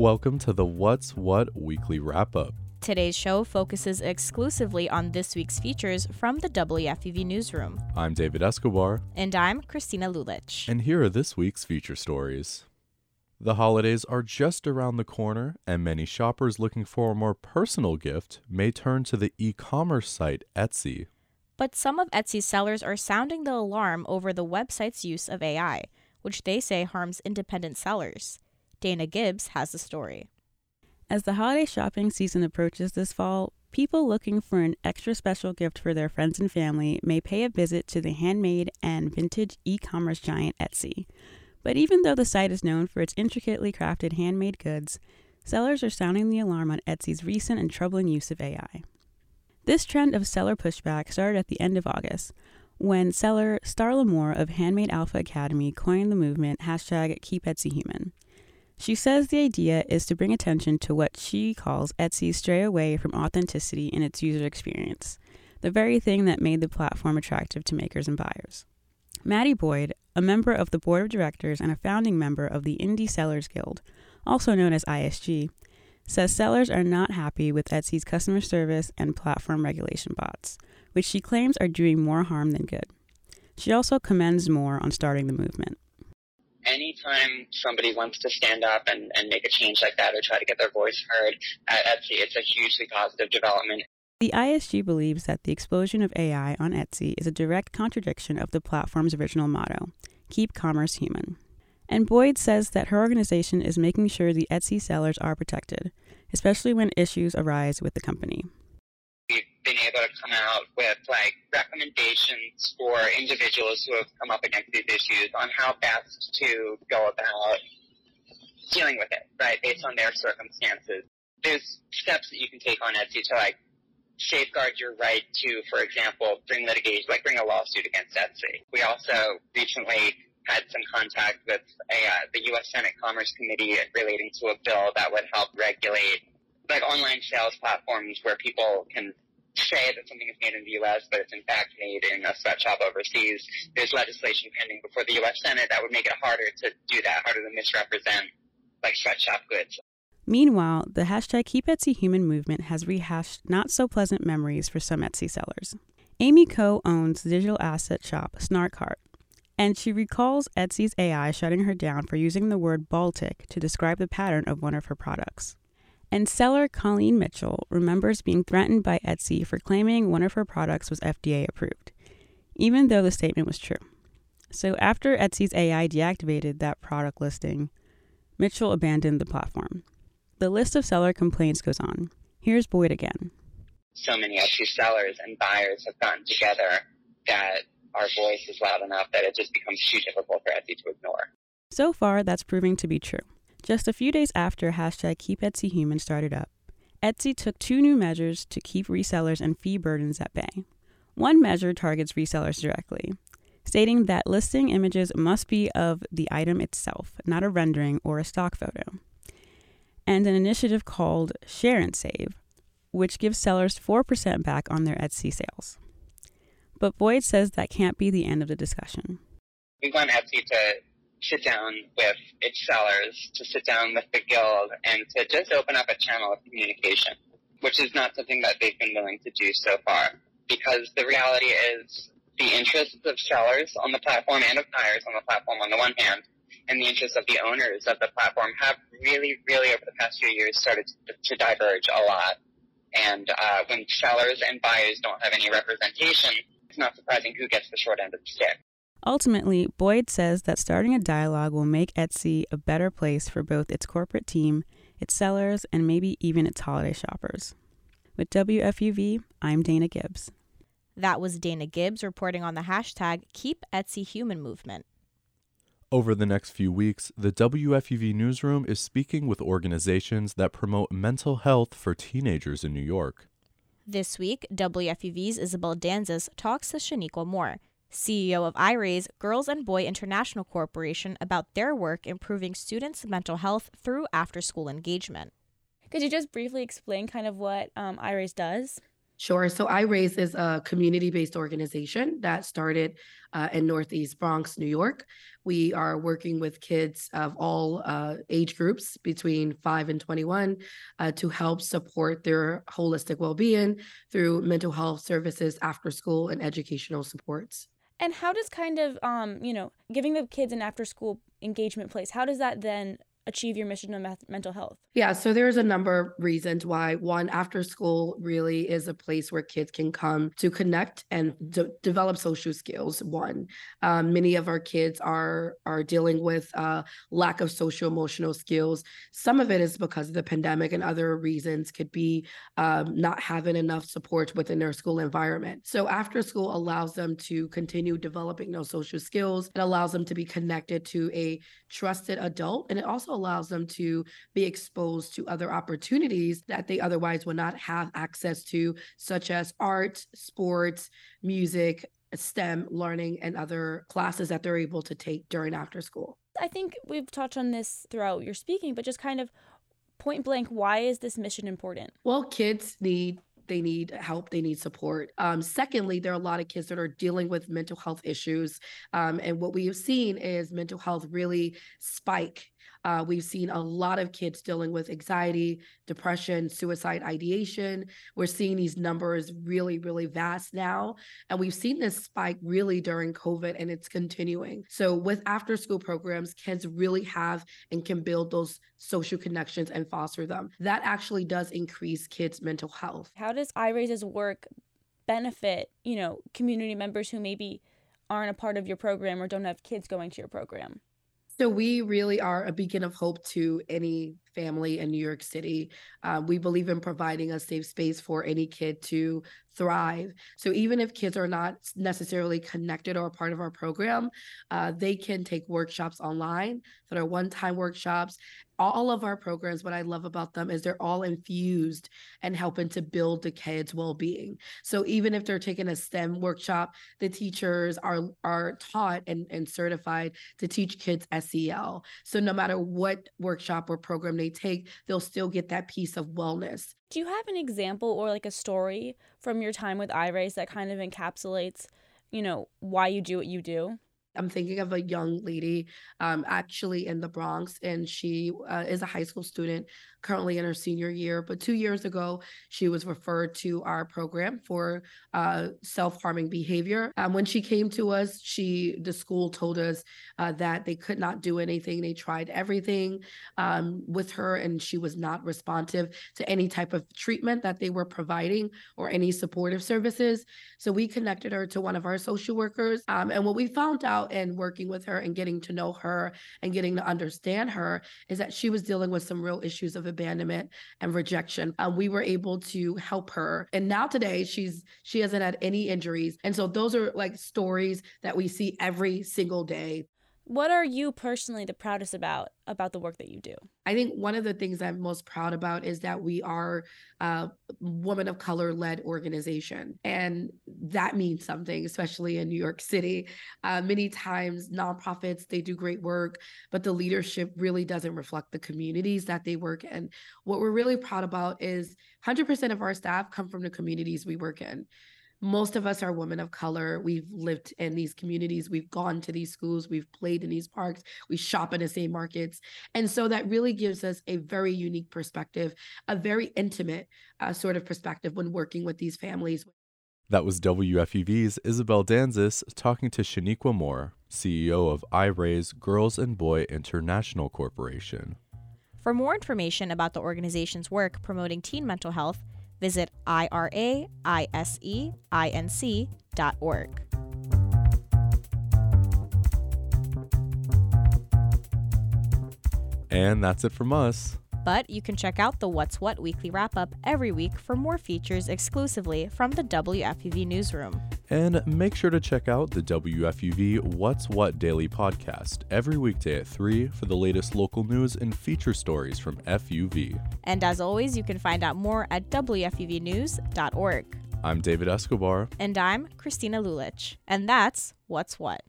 Welcome to the What's What Weekly Wrap-Up. Today's show focuses exclusively on this week's features from the WFUV Newsroom. I'm David Escobar. And I'm Christina Lulich. And here are this week's feature stories. The holidays are just around the corner, and many shoppers looking for a more personal gift may turn to the e-commerce site Etsy. But some of Etsy's sellers are sounding the alarm over the website's use of AI, which they say harms independent sellers. Dana Gibbs has the story. As the holiday shopping season approaches this fall, people looking for an extra special gift for their friends and family may pay a visit to the handmade and vintage e-commerce giant Etsy. But even though the site is known for its intricately crafted handmade goods, sellers are sounding the alarm on Etsy's recent and troubling use of AI. This trend of seller pushback started at the end of August, when seller Starla Moore of Handmade Alpha Academy coined the movement #KeepEtsyHuman. She says the idea is to bring attention to what she calls Etsy's stray away from authenticity in its user experience, the very thing that made the platform attractive to makers and buyers. Maddie Boyd, a member of the board of directors and a founding member of the Indie Sellers Guild, also known as ISG, says sellers are not happy with Etsy's customer service and platform regulation bots, which she claims are doing more harm than good. She also commends Moore on starting the movement. Anytime somebody wants to stand up and make a change like that or try to get their voice heard at Etsy, it's a hugely positive development. The ISG believes that the explosion of AI on Etsy is a direct contradiction of the platform's original motto, keep commerce human. And Boyd says that her organization is making sure the Etsy sellers are protected, especially when issues arise with the company. We've been able to come out with recommendations for individuals who have come up against these issues on how best to go about dealing with it, right, based on their circumstances. There's steps that you can take on Etsy to safeguard your right to, for example, bring litigation, bring a lawsuit against Etsy. We also recently had some contact with the U.S. Senate Commerce Committee relating to a bill that would help regulate online sales platforms where people can say that something is made in the U.S., but it's in fact made in a sweatshop overseas. There's legislation pending before the U.S. Senate that would make it harder to do that, harder to misrepresent sweatshop goods. Meanwhile, the #KeepEtsyHuman movement has rehashed not-so-pleasant memories for some Etsy sellers. Amy Co owns the digital asset shop Snarkart, and she recalls Etsy's AI shutting her down for using the word Baltic to describe the pattern of one of her products. And seller Colleen Mitchell remembers being threatened by Etsy for claiming one of her products was FDA approved, even though the statement was true. So after Etsy's AI deactivated that product listing, Mitchell abandoned the platform. The list of seller complaints goes on. Here's Boyd again. So many Etsy sellers and buyers have gotten together that our voice is loud enough that it just becomes too difficult for Etsy to ignore. So far, that's proving to be true. Just a few days after #KeepEtsyHuman started up, Etsy took 2 new measures to keep resellers and fee burdens at bay. One measure targets resellers directly, stating that listing images must be of the item itself, not a rendering or a stock photo. And an initiative called Share and Save, which gives sellers 4% back on their Etsy sales. But Boyd says that can't be the end of the discussion. We want Etsy to sit down with its sellers, to sit down with the guild, and to just open up a channel of communication, which is not something that they've been willing to do so far. Because the reality is the interests of sellers on the platform and of buyers on the platform on the one hand, and the interests of the owners of the platform have really, really over the past few years started to diverge a lot. And when sellers and buyers don't have any representation, it's not surprising who gets the short end of the stick. Ultimately, Boyd says that starting a dialogue will make Etsy a better place for both its corporate team, its sellers, and maybe even its holiday shoppers. With WFUV, I'm Dana Gibbs. That was Dana Gibbs reporting on the #KeepEtsyHuman movement. Over the next few weeks, the WFUV Newsroom is speaking with organizations that promote mental health for teenagers in New York. This week, WFUV's Isabel Danzis talks to Shaniqua Moore, CEO of Iraise Girls and Boy International Corporation, about their work improving students' mental health through after-school engagement. Could you just briefly explain what Iraise does? Sure. So IRAISE is a community-based organization that started in Northeast Bronx, New York. We are working with kids of all age groups between 5 and 21 to help support their holistic well-being through mental health services, after school, and educational supports. And how does kind of, giving the kids an after-school engagement place, how does that then achieve your mission of mental health? Yeah, so there's a number of reasons why. One, after school really is a place where kids can come to connect and develop social skills. One, many of our kids are dealing with lack of social emotional skills. Some of it is because of the pandemic, and other reasons could be not having enough support within their school environment. So after school allows them to continue developing those social skills. It allows them to be connected to a trusted adult, and it also allows them to be exposed to other opportunities that they otherwise would not have access to, such as art, sports, music, STEM learning, and other classes that they're able to take during after school. I think we've touched on this throughout your speaking, but just kind of point blank, why is this mission important? Well, kids need help. They need support. Secondly, there are a lot of kids that are dealing with mental health issues. And what we have seen is mental health really spike. We've seen a lot of kids dealing with anxiety, depression, suicide ideation. We're seeing these numbers really, really vast now. And we've seen this spike really during COVID, and it's continuing. So with after school programs, kids really have and can build those social connections and foster them. That actually does increase kids' mental health. How does IRAISE's work benefit, community members who maybe aren't a part of your program or don't have kids going to your program? So we really are a beacon of hope to any family in New York City. We believe in providing a safe space for any kid to thrive. So even if kids are not necessarily connected or a part of our program, they can take workshops online that are one-time workshops. All of our programs, what I love about them is they're all infused and helping to build the kids' well-being. So even if they're taking a STEM workshop, the teachers are taught and certified to teach kids SEL. So no matter what workshop or program they take, they'll still get that piece of wellness. Do you have an example or like a story from your time with IRAISE that kind of encapsulates, why you do what you do? I'm thinking of a young lady actually in the Bronx, and she is a high school student currently in her senior year. But 2 years ago, she was referred to our program for self-harming behavior. When she came to us, the school told us that they could not do anything. They tried everything with her, and she was not responsive to any type of treatment that they were providing or any supportive services. So we connected her to one of our social workers. And what we found out, and working with her and getting to know her and getting to understand her, is that she was dealing with some real issues of abandonment and rejection. We were able to help her. And now today she hasn't had any injuries. And so those are like stories that we see every single day. What are you personally the proudest about the work that you do? I think one of the things I'm most proud about is that we are a woman of color-led organization. And that means something, especially in New York City. Many times nonprofits, they do great work, but the leadership really doesn't reflect the communities that they work in. What we're really proud about is 100% of our staff come from the communities we work in. Most of us are women of color. We've lived in these communities. We've gone to these schools. We've played in these parks. We shop in the same markets. And so that really gives us a very unique perspective, a very intimate sort of perspective when working with these families. That was WFUV's Isabel Danzis talking to Shaniqua Moore, CEO of IRAISE Girls and Boy International Corporation. For more information about the organization's work promoting teen mental health, visit IRAISEINC.org. And that's it from us. But you can check out the What's What weekly wrap-up every week for more features exclusively from the WFUV newsroom. And make sure to check out the WFUV What's What Daily podcast every weekday at 3 for the latest local news and feature stories from FUV. And as always, you can find out more at WFUVnews.org. I'm David Escobar. And I'm Christina Lulich. And that's What's What.